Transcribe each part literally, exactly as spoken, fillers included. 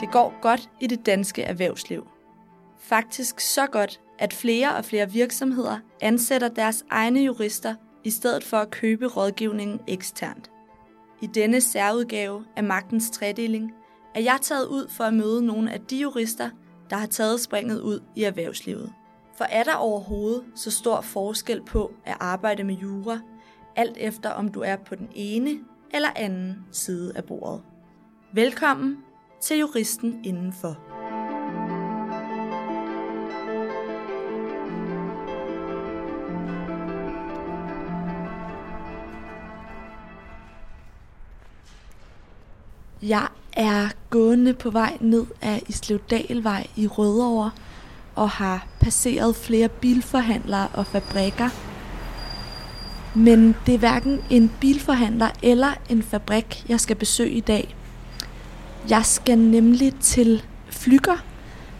Det går godt i det danske erhvervsliv. Faktisk så godt, at flere og flere virksomheder ansætter deres egne jurister i stedet for at købe rådgivningen eksternt. I denne særudgave af Magtens Tredeling er jeg taget ud for at møde nogle af de jurister, der har taget springet ud i erhvervslivet. For er der overhovedet så stor forskel på at arbejde med jura, alt efter om du er på den ene eller anden side af bordet? Velkommen til Juristen Indenfor. Jeg er gående på vej ned ad Islevdalvej i Rødovre og har passeret flere bilforhandlere og fabrikker. Men det er hverken en bilforhandler eller en fabrik, jeg skal besøge i dag. Jeg skal nemlig til Flügger,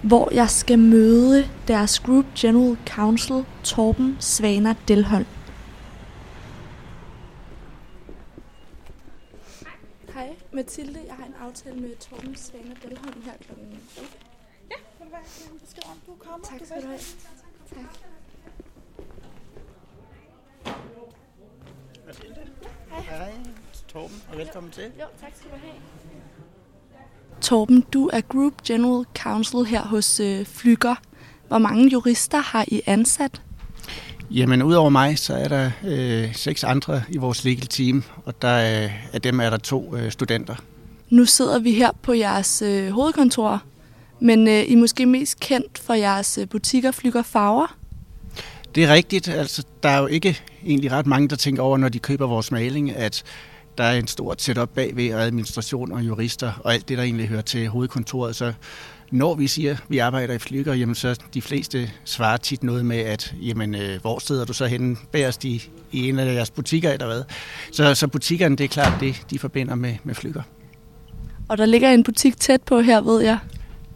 hvor jeg skal møde deres Group General Counsel, Torben Svane-Dalholm. Hej, Mathilde. Jeg har en aftale med Torben Svane-Dalholm her klokken elleve. Ja, men hvad er det besked om, du kommer? Tak skal du have. Tak. Mathilde. Ja, hej. Hej, Torben, og velkommen til. Jo, tak skal du have. Torben, du er Group General Counsel her hos øh, Flügger. Hvor mange jurister har I ansat? Jamen, udover mig, så er der øh, seks andre i vores legal team, og der, øh, af dem er der to øh, studenter. Nu sidder vi her på jeres øh, hovedkontor, men øh, I er måske mest kendt for jeres øh, butikker Flügger Farver. Det er rigtigt. Altså, der er jo ikke egentlig ret mange, der tænker over, når de køber vores maling, at der er en stor setup bagved, og administration og jurister og alt det, der egentlig hører til hovedkontoret. Så når vi siger, at vi arbejder i Flügger, jamen så de fleste svarer tit noget med, at jamen, hvor sidder du så henne? Bagerst i, i en af jeres butikker eller hvad? Så, så butikkerne, det er klart det, de forbinder med, med Flügger. Og der ligger en butik tæt på her, ved jeg.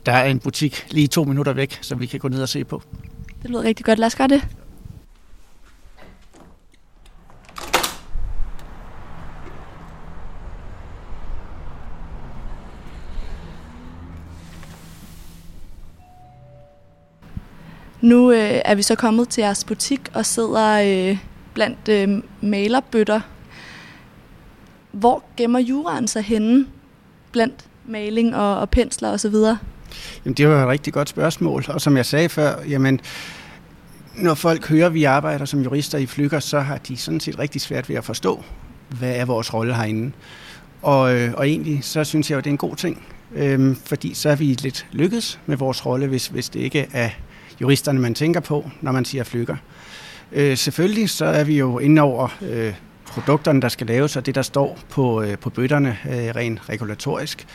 Der er en butik lige to minutter væk, som vi kan gå ned og se på. Det lyder rigtig godt. Lad os gøre det. Nu øh, er vi så kommet til jeres butik og sidder øh, blandt øh, malerbøtter. Hvor gemmer juraen sig henne blandt maling og, og pensler osv.? Jamen, det var et rigtig godt spørgsmål, og som jeg sagde før, jamen, når folk hører, at vi arbejder som jurister i Flügger, så har de sådan set rigtig svært ved at forstå, hvad er vores rolle herinde. Og, øh, og egentlig så synes jeg, at det er en god ting, øh, fordi så er vi lidt lykkedes med vores rolle, hvis, hvis det ikke er juristerne, man tænker på, når man siger Flügger. Øh, selvfølgelig så er vi jo inde over øh, produkterne, der skal laves, og det, der står på, øh, på bøtterne øh, rent regulatorisk.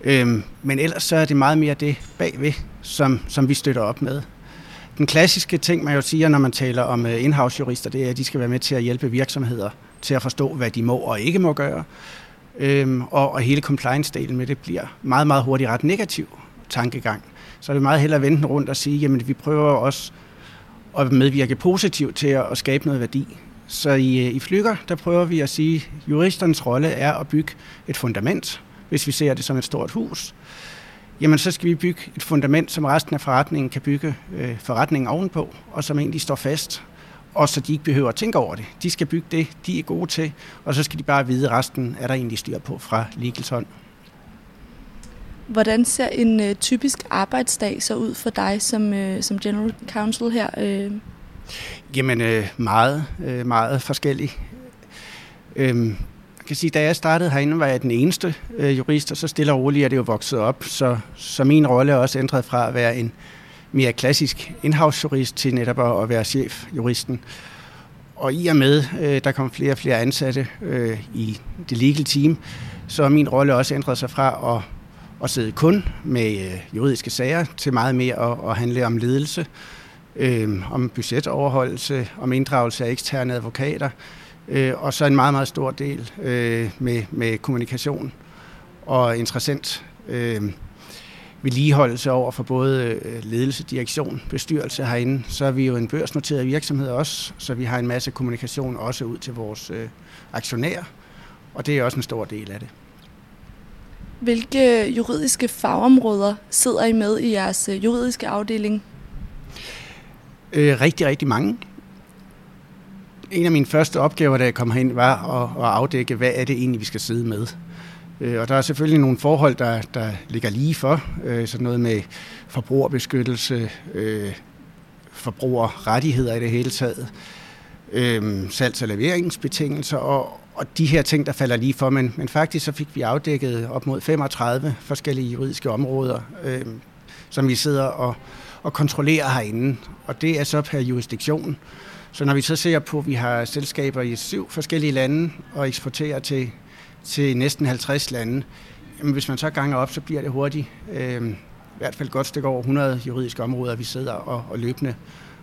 Øh, men ellers så er det meget mere det bagved, som, som vi støtter op med. Den klassiske ting, man jo siger, når man taler om øh, in-house-jurister, det er, at de skal være med til at hjælpe virksomheder til at forstå, hvad de må og ikke må gøre. Øh, og, og hele compliance-delen med det bliver meget, meget hurtigt ret negativ tankegang. Så er det meget hellere at vende rundt og sige, jamen vi prøver også at medvirke positivt til at skabe noget værdi. Så i, i Flügger, der prøver vi at sige, at juristernes rolle er at bygge et fundament. Hvis vi ser det som et stort hus, jamen så skal vi bygge et fundament, som resten af forretningen kan bygge øh, forretningen ovenpå, og som egentlig står fast, og så de ikke behøver at tænke over det. De skal bygge det, de er gode til, og så skal de bare vide, at resten er der egentlig styr på fra legals hånd. Hvordan ser en øh, typisk arbejdsdag så ud for dig som, øh, som General Counsel her? Øh? Jamen øh, meget, øh, meget forskellig. Øh, jeg kan sige, da jeg startede herinde, var jeg den eneste øh, jurist, og så stille og roligt er det jo vokset op. Så, så min rolle er også ændret fra at være en mere klassisk in-house-jurist til netop at være chefjuristen. Og i og med, øh, der kom flere og flere ansatte øh, i det legal team, så er min rolle også ændret sig fra at og sidde kun med juridiske sager til meget mere at handle om ledelse, øh, om budgetoverholdelse, om inddragelse af eksterne advokater, øh, og så en meget, meget stor del øh, med, med kommunikation og interessant øh, vedligeholdelse over for både ledelse, direktion, bestyrelse herinde. Så er vi jo en børsnoteret virksomhed også, så vi har en masse kommunikation også ud til vores øh, aktionærer, og det er også en stor del af det. Hvilke juridiske fagområder sidder I med i jeres juridiske afdeling? Øh, rigtig, rigtig mange. En af mine første opgaver, da jeg kom herind, var at, at afdække, hvad er det egentlig, vi skal sidde med. Og der er selvfølgelig nogle forhold, der, der ligger lige for. Sådan noget med forbrugerbeskyttelse, forbrugerrettigheder i det hele taget, salgs- og leveringsbetingelser og, og de her ting, der falder lige for. Men, men faktisk så fik vi afdækket op mod femogtredive forskellige juridiske områder, som vi sidder og, og kontrollerer herinde. Og det er så per jurisdiktion. Så når vi så ser på, at vi har selskaber i syv forskellige lande og eksporterer til til næsten halvtreds lande. Jamen, hvis man så ganger op, så bliver det hurtigt øh, i hvert fald godt stykke over hundrede juridiske områder, vi sidder og, og løbende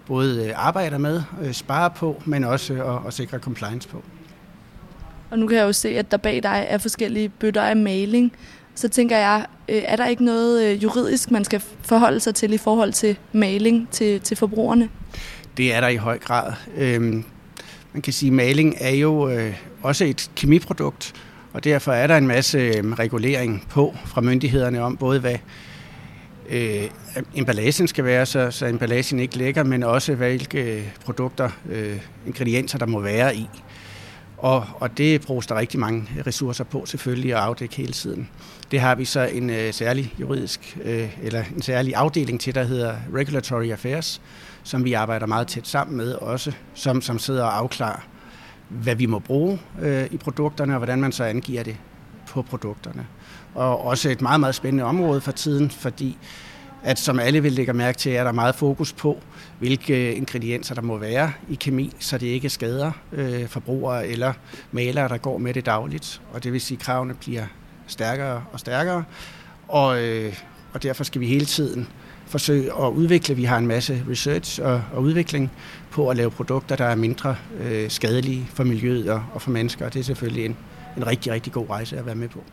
både arbejder med, øh, sparer på, men også øh, og, og sikrer compliance på. Og nu kan jeg jo se, at der bag dig er forskellige bøtter af maling. Så tænker jeg, øh, er der ikke noget juridisk, man skal forholde sig til i forhold til maling til, til forbrugerne? Det er der i høj grad. Øh, man kan sige, at maling er jo øh, også et kemiprodukt, og derfor er der en masse regulering på fra myndighederne om både, hvad øh, emballagen skal være, så, så emballagen ikke lækker, men også hvilke produkter, øh, ingredienser, der må være i. Og, og det bruges der rigtig mange ressourcer på selvfølgelig at afdække hele tiden. Det har vi så en øh, særlig juridisk, øh, eller en særlig afdeling til, der hedder Regulatory Affairs, som vi arbejder meget tæt sammen med også, som, som sidder og afklarer, hvad vi må bruge øh, i produkterne, og hvordan man så angiver det på produkterne. Og også et meget, meget spændende område for tiden, fordi at som alle vil lægge mærke til, er der meget fokus på, hvilke ingredienser der må være i kemi, så det ikke skader øh, forbrugere eller malere, der går med det dagligt. Og det vil sige, at kravene bliver stærkere og stærkere, og, øh, og derfor skal vi hele tiden forsøge at udvikle. Vi har en masse research og, og udvikling på at lave produkter, der er mindre øh, skadelige for miljøet og, og for mennesker. Og det er selvfølgelig en, en rigtig, rigtig god rejse at være med på.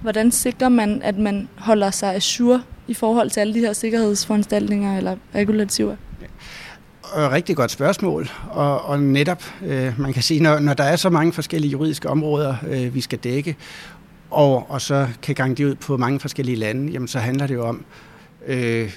Hvordan sikrer man, at man holder sig ajour i forhold til alle de her sikkerhedsforanstaltninger eller regulativer? Ja. Og rigtig godt spørgsmål. Og, og netop, øh, man kan sige, når, når der er så mange forskellige juridiske områder, øh, vi skal dække, og, og så kan gange det ud på mange forskellige lande, jamen så handler det jo om, Øh,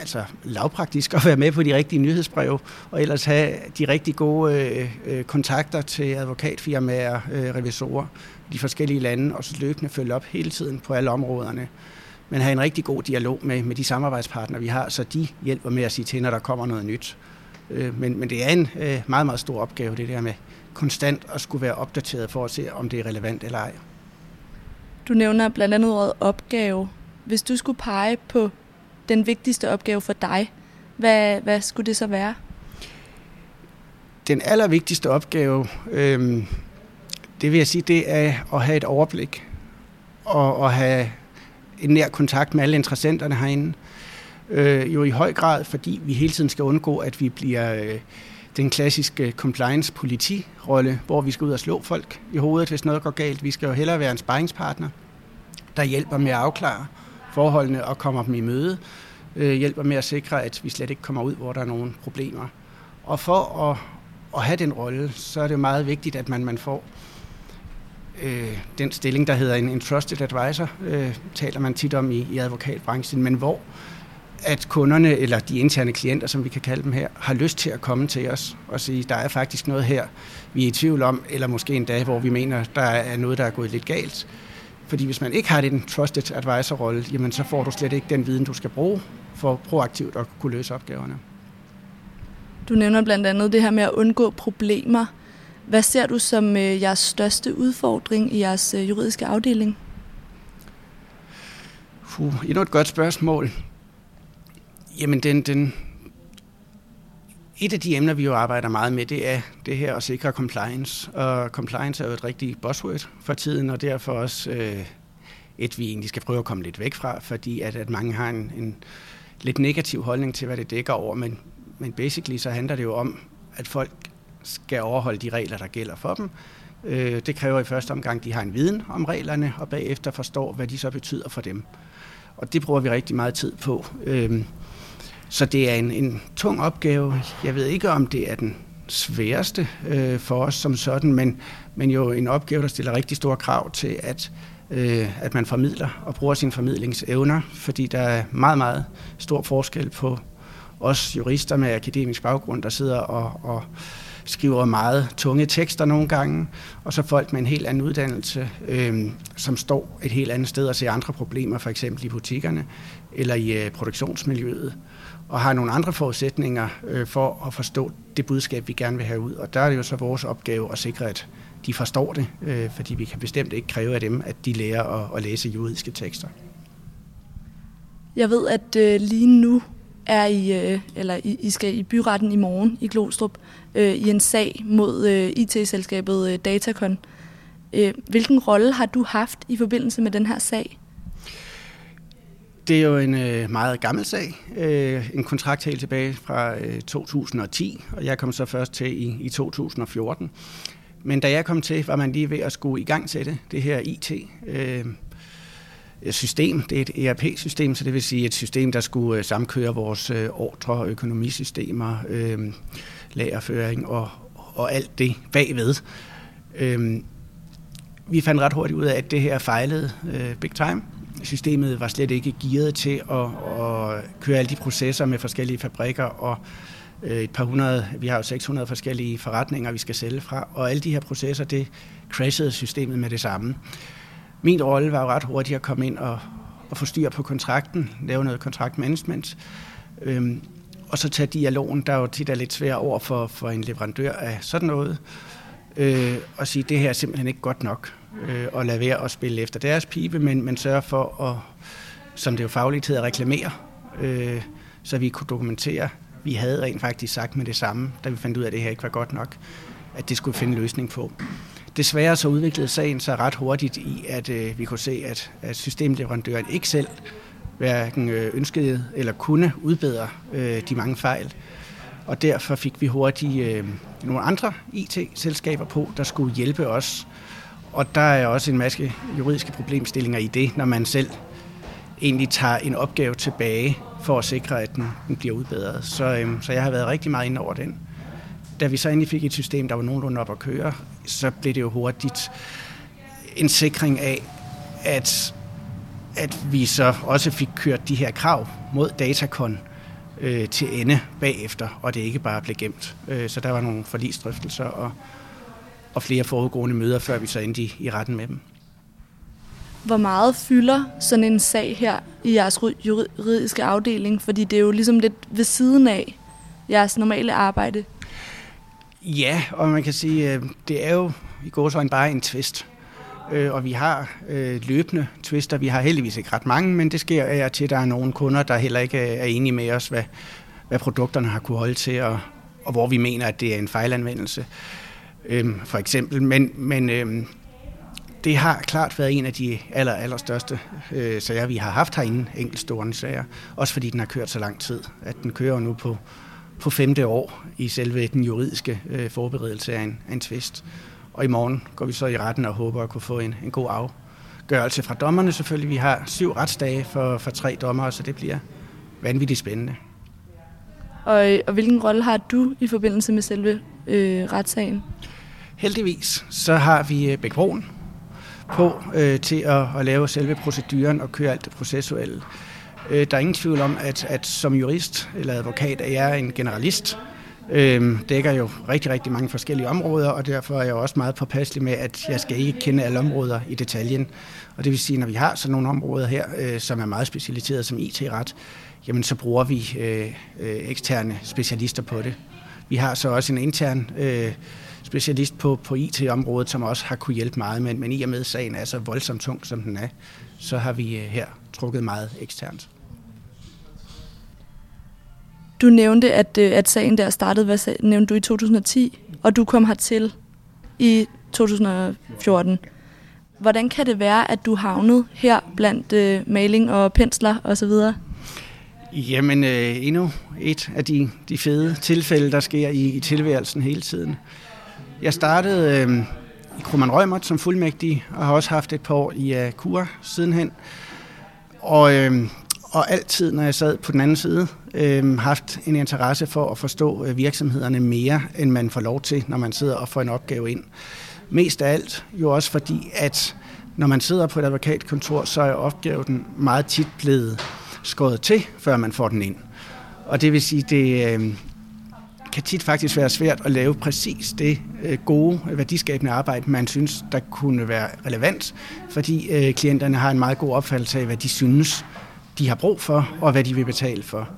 altså lavpraktisk at være med på de rigtige nyhedsbreve, og ellers have de rigtig gode øh, kontakter til advokatfirmaer, øh, revisorer i de forskellige lande, og så løbende følge op hele tiden på alle områderne. Men have en rigtig god dialog med, med de samarbejdspartnere, vi har, så de hjælper med at sige til, når der kommer noget nyt. Øh, men, men det er en øh, meget, meget stor opgave, det der med konstant at skulle være opdateret for at se, om det er relevant eller ej. Du nævner blandt andet ordet opgave. Hvis du skulle pege på den vigtigste opgave for dig, Hvad, hvad skulle det så være? Den allervigtigste opgave, øh, det vil jeg sige, det er at have et overblik og at have en nær kontakt med alle interessenterne herinde. Øh, jo i høj grad, fordi vi hele tiden skal undgå, at vi bliver øh, den klassiske compliance-politi-rolle, hvor vi skal ud og slå folk i hovedet, hvis noget går galt. Vi skal jo hellere være en sparringspartner, der hjælper med at afklare forholdene og kommer dem i møde, øh, hjælper med at sikre, at vi slet ikke kommer ud, hvor der er nogle problemer. Og for at, at have den rolle, så er det meget vigtigt, at man, man får øh, den stilling, der hedder en, en trusted advisor, øh, taler man tit om i, i advokatbranchen, men hvor at kunderne, eller de interne klienter, som vi kan kalde dem her, har lyst til at komme til os og sige, der er faktisk noget her, vi er i tvivl om, eller måske en dag, hvor vi mener, der er noget, der er gået lidt galt. Fordi hvis man ikke har den trusted advisor-rolle, jamen så får du slet ikke den viden, du skal bruge for proaktivt at kunne løse opgaverne. Du nævner blandt andet det her med at undgå problemer. Hvad ser du som jeres største udfordring i jeres juridiske afdeling? Uh, endnu et godt spørgsmål. Jamen den, den et af de emner, vi jo arbejder meget med, det er det her at sikre compliance. Og compliance er jo et rigtigt buzzword for tiden, og derfor også øh, et, vi egentlig skal prøve at komme lidt væk fra, fordi at, at mange har en, en lidt negativ holdning til, hvad det dækker over. Men, men basically så handler det jo om, at folk skal overholde de regler, der gælder for dem. Øh, det kræver i første omgang, at de har en viden om reglerne, og bagefter forstår, hvad de så betyder for dem. Og det bruger vi rigtig meget tid på. Øh, Så det er en, en tung opgave. Jeg ved ikke, om det er den sværeste øh, for os som sådan, men, men jo en opgave, der stiller rigtig store krav til, at, øh, at man formidler og bruger sine formidlingsevner, fordi der er meget, meget stor forskel på os jurister med akademisk baggrund, der sidder og, og skriver meget tunge tekster nogle gange, og så folk med en helt anden uddannelse, øh, som står et helt andet sted og ser andre problemer, for eksempel i butikkerne eller i øh, produktionsmiljøet, og har nogle andre forudsætninger øh, for at forstå det budskab, vi gerne vil have ud. Og der er det jo så vores opgave at sikre, at de forstår det, øh, fordi vi kan bestemt ikke kræve af dem, at de lærer at, at læse juridiske tekster. Jeg ved, at øh, lige nu er I, øh, eller I, I skal i byretten i morgen i Glostrup øh, i en sag mod øh, I T-selskabet øh, Datacon. Øh, hvilken rolle har du haft i forbindelse med den her sag? Det er jo en øh, meget gammel sag. Øh, en kontrakt helt tilbage fra øh, to tusind og ti, og jeg kom så først til i, i to tusind og fjorten. Men da jeg kom til, var man lige ved at skulle i gang sætte det her I T-system. Øh, det er et E R P-system, så det vil sige et system, der skulle øh, samkøre vores øh, ordre- og økonomisystemer, øh, lagerføring og, og alt det bagved. Øh, vi fandt ret hurtigt ud af, at det her fejlede øh, big time. Systemet var slet ikke gearet til at, at køre alle de processer med forskellige fabrikker og et par hundrede, vi har jo seks hundrede forskellige forretninger, vi skal sælge fra, og alle de her processer, det crashede systemet med det samme. Min rolle var jo ret hurtigt at komme ind og, og få styr på kontrakten, lave noget kontraktmanagement, øhm, og så tage dialogen, der jo tit er lidt svær over for, for en leverandør af sådan noget, øh, og sige, det her er simpelthen ikke godt nok. Og lade være at spille efter deres pibe, men, men sørge for at, som det jo fagligt hedder, reklamere, øh, så vi kunne dokumentere. Vi havde rent faktisk sagt med det samme, da vi fandt ud af, at det her ikke var godt nok, at det skulle finde løsning på. Desværre så udviklede sagen sig ret hurtigt i, at øh, vi kunne se, at, at systemleverandøren ikke selv hverken ønskede eller kunne udbedre øh, de mange fejl. Og derfor fik vi hurtigt øh, nogle andre I T-selskaber på, der skulle hjælpe os. Og der er også en masse juridiske problemstillinger i det, når man selv egentlig tager en opgave tilbage for at sikre, at den, den bliver udbedret. Så, øhm, så jeg har været rigtig meget inde over den. Da vi så endelig fik et system, der var nogenlunde op at køre, så blev det jo hurtigt en sikring af, at, at vi så også fik kørt de her krav mod Datacon øh, til ende bagefter, og det ikke bare blev gemt. Øh, så der var nogle forligsdrøftelser og og flere foregående møder, før vi så endte i, i retten med dem. Hvor meget fylder sådan en sag her i jeres juridiske afdeling? Fordi det er jo ligesom lidt ved siden af jeres normale arbejde. Ja, og man kan sige, det er jo i gåseøjne bare en tvist. Og vi har løbende tvister. Vi har heldigvis ikke ret mange, men det sker af og til, at der er nogle kunder, der heller ikke er enige med os, hvad, hvad produkterne har kunne holde til, og, og hvor vi mener, at det er en fejlanvendelse. Øhm, for eksempel, men, men øhm, det har klart været en af de aller, allerstørste øh, sager, vi har haft herinde, enkeltstående sager, også fordi den har kørt så lang tid, at den kører nu på, på femte år i selve den juridiske øh, forberedelse af en, af en tvist. Og i morgen går vi så i retten og håber at kunne få en, en god afgørelse fra dommerne selvfølgelig. Vi har syv retsdage for, for tre dommere, så det bliver vanvittigt spændende. Og, og hvilken rolle har du i forbindelse med selve øh, retssagen? Heldigvis så har vi Bækbroen på øh, til at, at lave selve proceduren og køre alt det processuelle. Øh, der er ingen tvivl om, at, at som jurist eller advokat er jeg en generalist. Øh, dækker jo rigtig, rigtig mange forskellige områder, og derfor er jeg også meget påpasselig med, at jeg skal ikke kende alle områder i detaljen. Og det vil sige, at når vi har sådan nogle områder her, øh, som er meget specialiseret som I T-ret, jamen så bruger vi øh, øh, eksterne specialister på det. Vi har så også en intern øh, specialist på, på I T-området, som også har kunne hjælpe meget, men, men i og med sagen er så voldsomt tung, som den er, så har vi øh, her trukket meget eksternt. Du nævnte, at, øh, at sagen der startede, hvad sag, nævnte du i to tusind og ti, og du kom hertil i to tusind og fjorten. Hvordan kan det være, at du havnede her blandt øh, maling og pensler osv.? Jamen, øh, endnu et af de, de fede tilfælde, der sker i, i tilværelsen hele tiden. Jeg startede øh, i Kromann Reumert som fuldmægtig, og har også haft et par år i øh, Kura sidenhen. Og, øh, og altid, når jeg sad på den anden side, øh, haft en interesse for at forstå øh, virksomhederne mere, end man får lov til, når man sidder og får en opgave ind. Mest af alt jo også fordi, at Når man sidder på et advokatkontor, så er opgaven meget tit blevet skåret til, før man får den ind. Og det vil sige, det øh, kan tit faktisk være svært at lave præcis det øh, gode, værdiskabende arbejde, man synes, der kunne være relevant, fordi øh, klienterne har en meget god opfattelse af, hvad de synes, de har brug for, og hvad de vil betale for.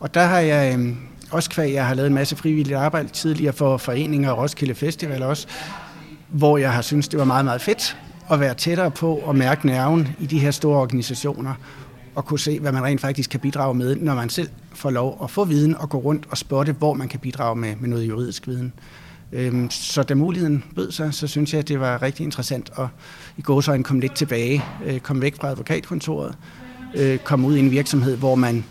Og der har jeg, øh, også kvad, jeg har lavet en masse frivilligt arbejde tidligere for foreninger og Roskilde Festival også, hvor jeg har syntes, det var meget, meget fedt at være tættere på og mærke nerven i de her store organisationer, og kunne se, hvad man rent faktisk kan bidrage med, når man selv får lov at få viden og gå rundt og spotte, hvor man kan bidrage med, med noget juridisk viden. Øhm, så da muligheden bød sig, så synes jeg, at det var rigtig interessant at i gåsøjne komme lidt tilbage, øh, komme væk fra advokatkontoret, øh, komme ud i en virksomhed, hvor man,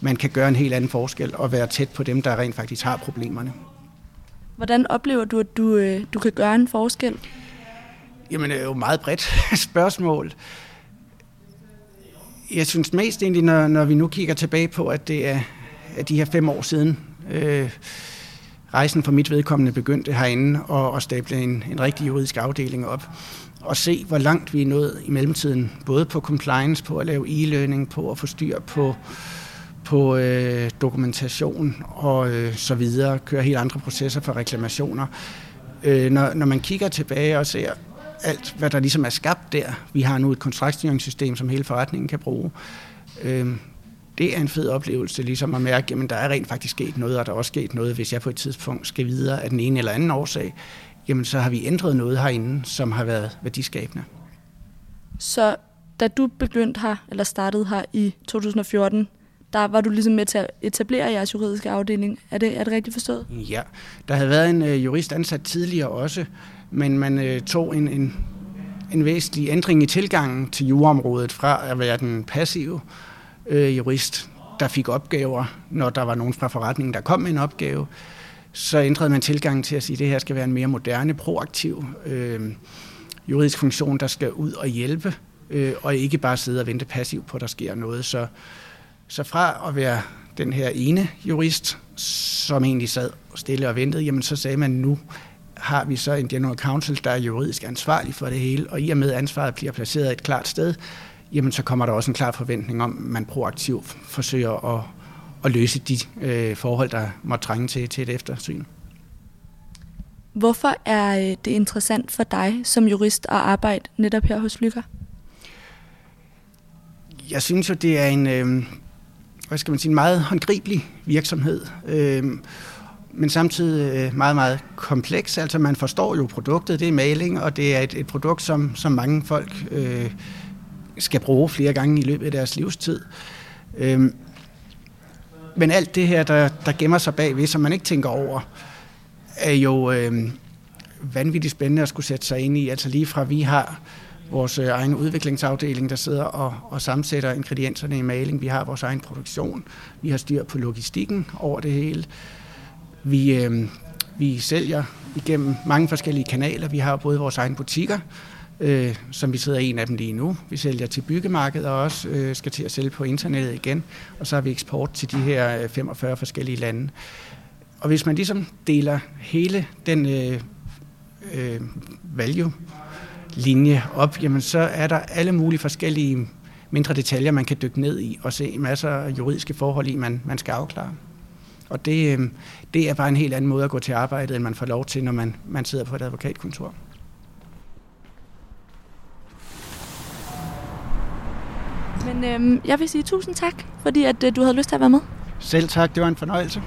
man kan gøre en helt anden forskel og være tæt på dem, der rent faktisk har problemerne. Hvordan oplever du, at du, øh, du kan gøre en forskel? Jamen, det er jo meget bredt spørgsmål. Jeg synes mest egentlig, når, når vi nu kigger tilbage på, at det er at de her fem år siden, øh, rejsen for mit vedkommende begyndte herinde og, og stable en, en rigtig juridisk afdeling op, og se, hvor langt vi er nået i mellemtiden, både på compliance, på at lave e-learning, på at få styr på, på øh, dokumentation og øh, så videre, køre helt andre processer for reklamationer. Øh, når, når man kigger tilbage og ser alt, hvad der ligesom er skabt der. Vi har nu et kontraktstyringssystem, som hele forretningen kan bruge. Det er en fed oplevelse, ligesom at mærke, jamen der er rent faktisk sket noget, og der er også sket noget, hvis jeg på et tidspunkt skal videre af den ene eller anden årsag, jamen så har vi ændret noget herinde, som har været værdiskabende. Så da du begyndte her, eller startede her i to tusind og fjorten, der var du ligesom med til at etablere jeres juridiske afdeling. Er det, er det rigtigt forstået? Ja, der havde været en øh, jurist ansat tidligere også, men man øh, tog en, en, en væsentlig ændring i tilgangen til juraområdet fra at være den passive øh, jurist, der fik opgaver, når der var nogen fra forretningen, der kom med en opgave. Så ændrede man tilgangen til at sige, at det her skal være en mere moderne, proaktiv øh, juridisk funktion, der skal ud og hjælpe, øh, og ikke bare sidde og vente passivt på, at der sker noget. Så Så fra at være den her ene jurist, som egentlig sad stille og ventede, jamen så sagde man, nu har vi så en general counsel, der er juridisk ansvarlig for det hele, og i og med ansvaret bliver placeret et klart sted, jamen så kommer der også en klar forventning om, at man proaktivt forsøger at, at løse de øh, forhold, der måtte trænge til, til et eftersyn. Hvorfor er det interessant for dig som jurist at arbejde netop her hos Flügger? Jeg synes jo, det er en... Øh, hvad skal man sige, en meget håndgribelig virksomhed, øh, men samtidig meget, meget kompleks. Altså man forstår jo produktet, det er maling, og det er et, et produkt, som, som mange folk øh, skal bruge flere gange i løbet af deres livstid. Øh, men alt det her, der, der gemmer sig bagved, som man ikke tænker over, er jo øh, vanvittigt spændende at skulle sætte sig ind i. Altså lige fra vi har... vores egen udviklingsafdeling, der sidder og, og sammensætter ingredienserne i maling. Vi har vores egen produktion. Vi har styr på logistikken over det hele. Vi, øh, vi sælger igennem mange forskellige kanaler. Vi har både vores egne butikker, øh, som vi sidder i en af dem lige nu. Vi sælger til byggemarkedet og også øh, skal til at sælge på internettet igen. Og så har vi eksport til de her femogfyrre forskellige lande. Og hvis man ligesom deler hele den øh, øh, value linje op, jamen så er der alle mulige forskellige mindre detaljer, man kan dykke ned i og se masser af juridiske forhold i, man, man skal afklare. Og det, det er bare en helt anden måde at gå til arbejdet, end man får lov til, når man, man sidder på et advokatkontor. Men øhm, jeg vil sige tusind tak, fordi at, øh, du havde lyst til at være med. Selv tak, det var en fornøjelse.